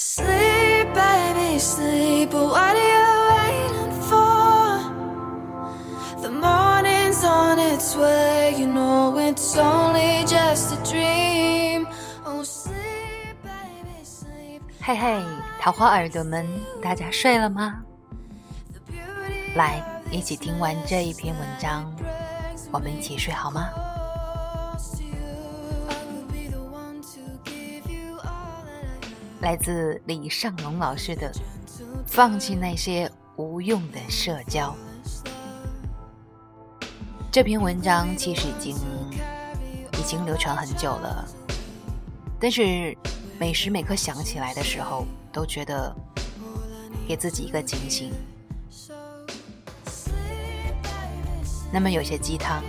Sleep, baby, sleep. But what are you waiting for? The morning's on its way. You know it's only just a dream. Oh, sleep, baby, sleep. 嘿嘿，桃花耳朵们，大家睡了吗？来，一起听完这一篇文章，我们一起睡好吗？来自李尚龙老师的《放弃那些无用的社交》。这篇文章其实已经流传很久了，但是每时每刻想起来的时候，都觉得给自己一个警醒。那么有些鸡汤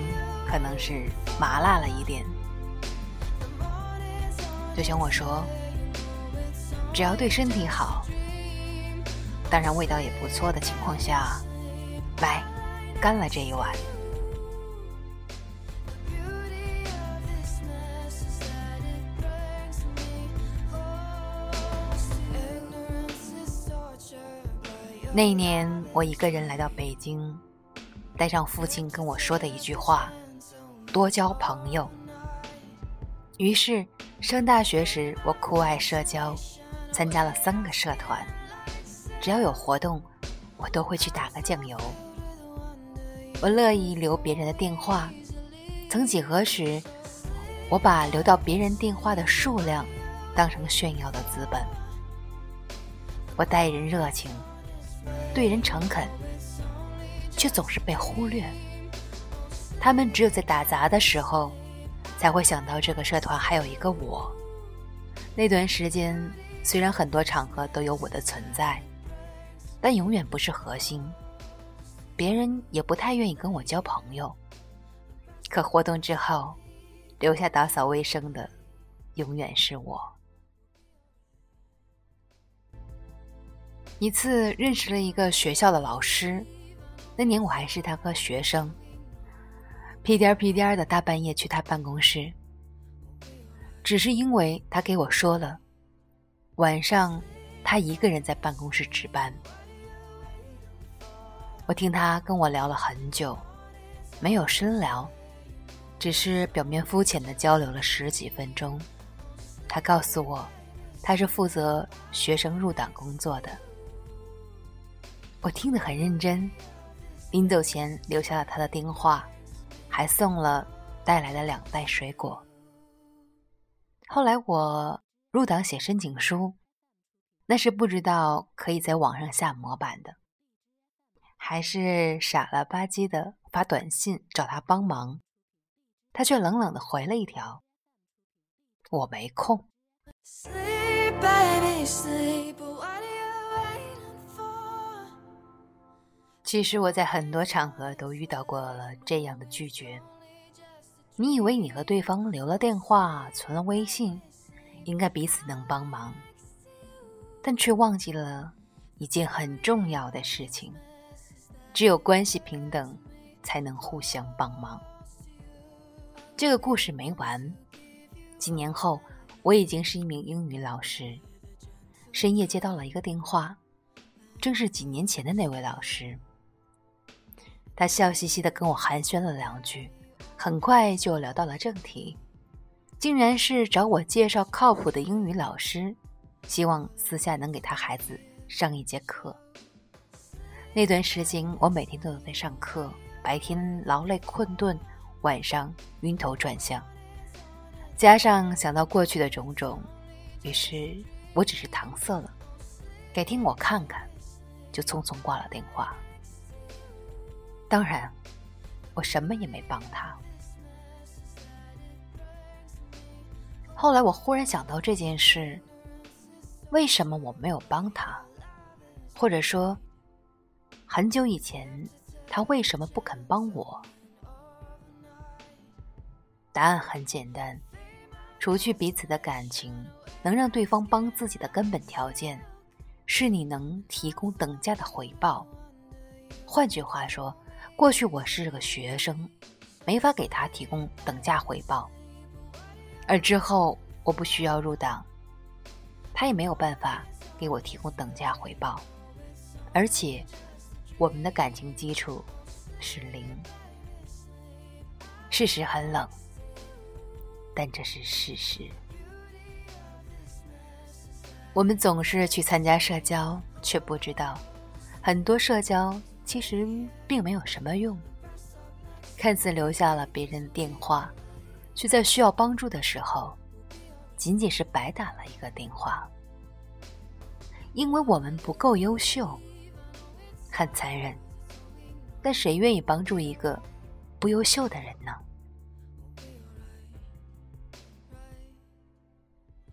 可能是麻辣了一点，就像我说，只要对身体好，当然味道也不错的情况下，来干了这一碗。那一年我一个人来到北京，带上父亲跟我说的一句话，多交朋友。于是上大学时，我酷爱社交，参加了3个社团，只要有活动我都会去打个酱油。我乐意留别人的电话，曾几何时我把留到别人电话的数量当成炫耀的资本。我待人热情，对人诚恳，却总是被忽略，他们只有在打杂的时候才会想到这个社团还有一个我。那段时间虽然很多场合都有我的存在，但永远不是核心，别人也不太愿意跟我交朋友。可活动之后留下打扫卫生的永远是我。一次认识了一个学校的老师，那年我还是他个学生，屁颠屁颠的大半夜去他办公室，只是因为他给我说了晚上他一个人在办公室值班。我听他跟我聊了很久，没有深聊，只是表面肤浅的交流了10几分钟。他告诉我他是负责学生入党工作的。我听得很认真，临走前留下了他的电话，还送了带来的2袋水果。后来我入党写申请书，那是不知道可以在网上下模板的，还是傻了吧唧的发短信找他帮忙，他却冷冷的回了一条：我没空。其实我在很多场合都遇到过了这样的拒绝。你以为你和对方留了电话，存了微信，应该彼此能帮忙，但却忘记了一件很重要的事情，只有关系平等才能互相帮忙。这个故事没完。几年后我已经是一名英语老师，深夜接到了一个电话，正是几年前的那位老师。他笑嘻嘻地跟我寒暄了2句，很快就聊到了正题，竟然是找我介绍靠谱的英语老师，希望私下能给他孩子上一节课。那段时间我每天都有在上课，白天劳累困顿，晚上晕头转向，加上想到过去的种种，于是我只是搪塞了，改天我看看，就匆匆挂了电话。当然我什么也没帮他。后来我忽然想到这件事，为什么我没有帮他？或者说很久以前他为什么不肯帮我？答案很简单，除去彼此的感情，能让对方帮自己的根本条件是你能提供等价的回报。换句话说，过去我是个学生，没法给他提供等价回报，而之后我不需要入党，他也没有办法给我提供等价回报，而且我们的感情基础是零。事实很冷，但这是事实。我们总是去参加社交，却不知道很多社交其实并没有什么用，看似留下了别人的电话，却在需要帮助的时候仅仅是白打了一个电话。因为我们不够优秀，很残忍，但谁愿意帮助一个不优秀的人呢？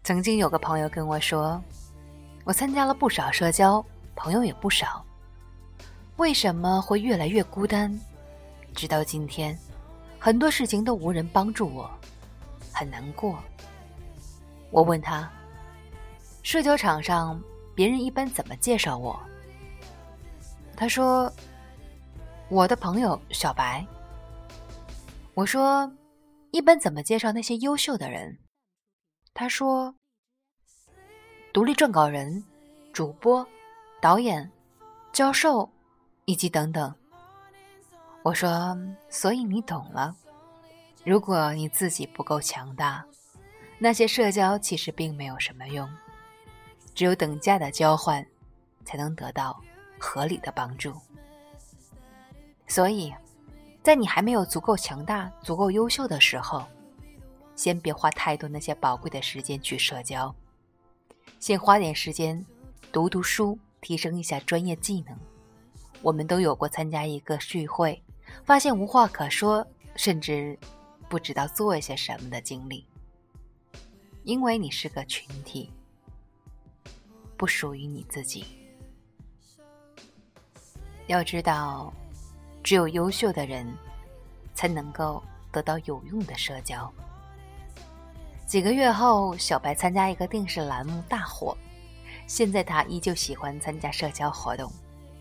曾经有个朋友跟我说，我参加了不少社交，朋友也不少，为什么会越来越孤单？直到今天，很多事情都无人帮助我，很难过。我问他，社交场上别人一般怎么介绍我？他说，我的朋友小白。我说，一般怎么介绍那些优秀的人？他说，独立撰稿人、主播、导演、教授以及等等。我说，所以你懂了，如果你自己不够强大，那些社交其实并没有什么用，只有等价的交换才能得到合理的帮助。所以在你还没有足够强大、足够优秀的时候，先别花太多那些宝贵的时间去社交，先花点时间读读书，提升一下专业技能。我们都有过参加一个聚会，发现无话可说，甚至不知道做一些什么的经历。因为你是个群体，不属于你自己。要知道，只有优秀的人才能够得到有用的社交。几个月后，小白参加一个电视栏目大火，现在他依旧喜欢参加社交活动。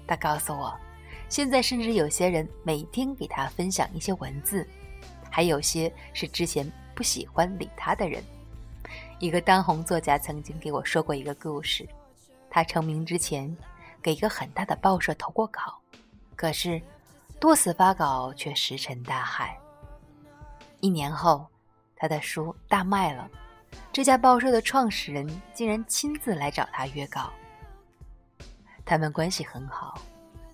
他告诉我，现在甚至有些人每天给他分享一些文字，还有些是之前不喜欢理他的人。一个当红作家曾经给我说过一个故事，他成名之前给一个很大的报社投过稿，可是多次发稿却石沉大海。1年后，他的书大卖了，这家报社的创始人竟然亲自来找他约稿。他们关系很好，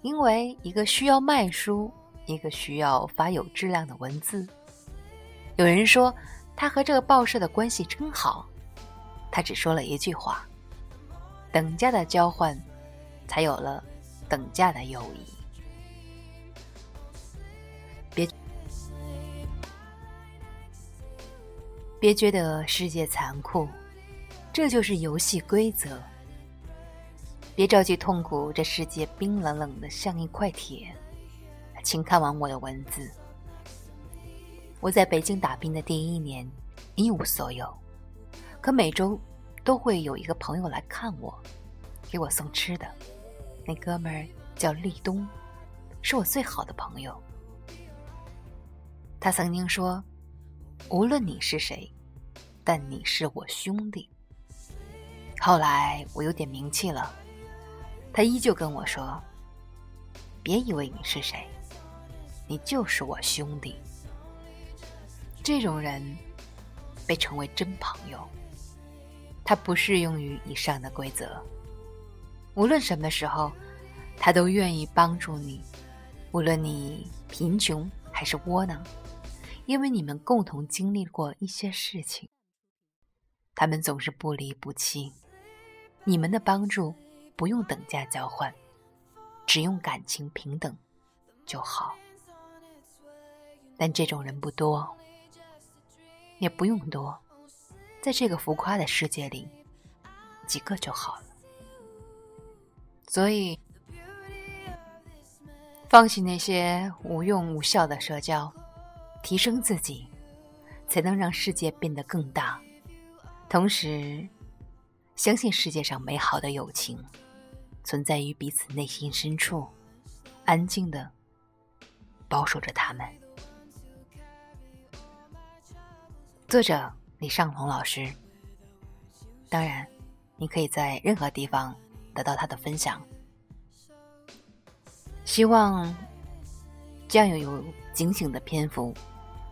因为一个需要卖书，一个需要发有质量的文字。有人说他和这个报社的关系真好，他只说了一句话：等价的交换，才有了等价的友谊。别觉得世界残酷，这就是游戏规则。别着急痛苦，这世界冰冷冷的像一块铁。请看完我的文字。我在北京打拼的第1年，一无所有，可每周都会有一个朋友来看我，给我送吃的。那哥们儿叫立冬，是我最好的朋友。他曾经说，无论你是谁，但你是我兄弟。后来我有点名气了，他依旧跟我说，别以为你是谁，你就是我兄弟。这种人被称为真朋友，他不适用于以上的规则。无论什么时候，他都愿意帮助你，无论你贫穷还是窝囊，因为你们共同经历过一些事情。他们总是不离不弃，你们的帮助不用等价交换，只用感情平等就好。但这种人不多，也不用多，在这个浮夸的世界里，几个就好了。所以放弃那些无用无效的社交，提升自己，才能让世界变得更大。同时相信世界上美好的友情存在于彼此内心深处，安静地保守着他们。作者李尚龙老师。当然，你可以在任何地方得到他的分享。希望这样有警醒的篇幅，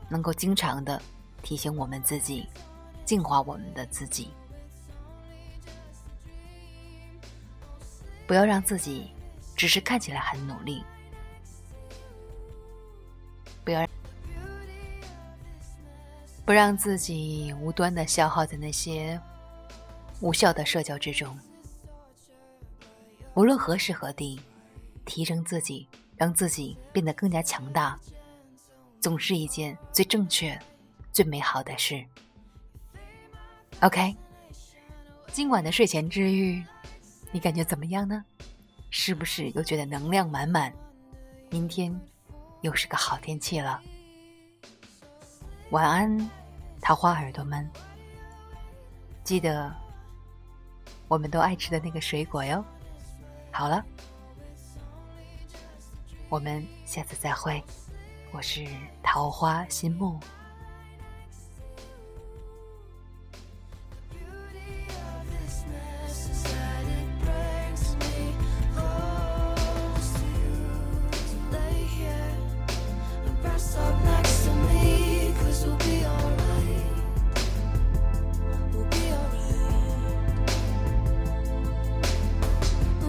能够经常的提醒我们自己，净化我们的自己，不要让自己只是看起来很努力，不让自己无端的消耗在那些无效的社交之中。无论何时何地，提升自己，让自己变得更加强大，总是一件最正确最美好的事。 OK， 今晚的睡前治愈你感觉怎么样呢？是不是又觉得能量满满？明天又是个好天气了。晚安，桃花耳朵们，记得我们都爱吃的那个水果哟。好了，我们下次再会。我是桃花心木。